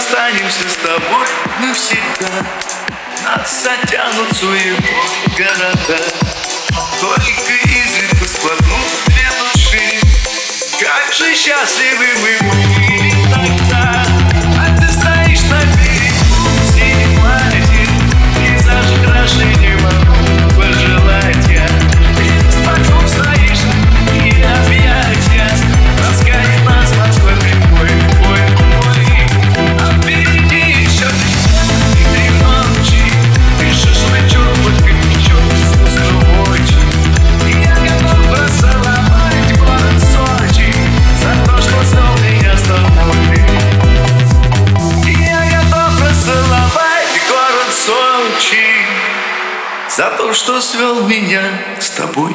Останемся с тобой навсегда. Нас затянут суетой города. Только изредка сплотнут две души. Как же счастливы мы были тогда. А ты стоишь на берегу в синем море, и даже краше не могу пожелать я. Ты с потом стоишь и объятия ласкает нас Москва прямой. За то, что свел меня с тобой.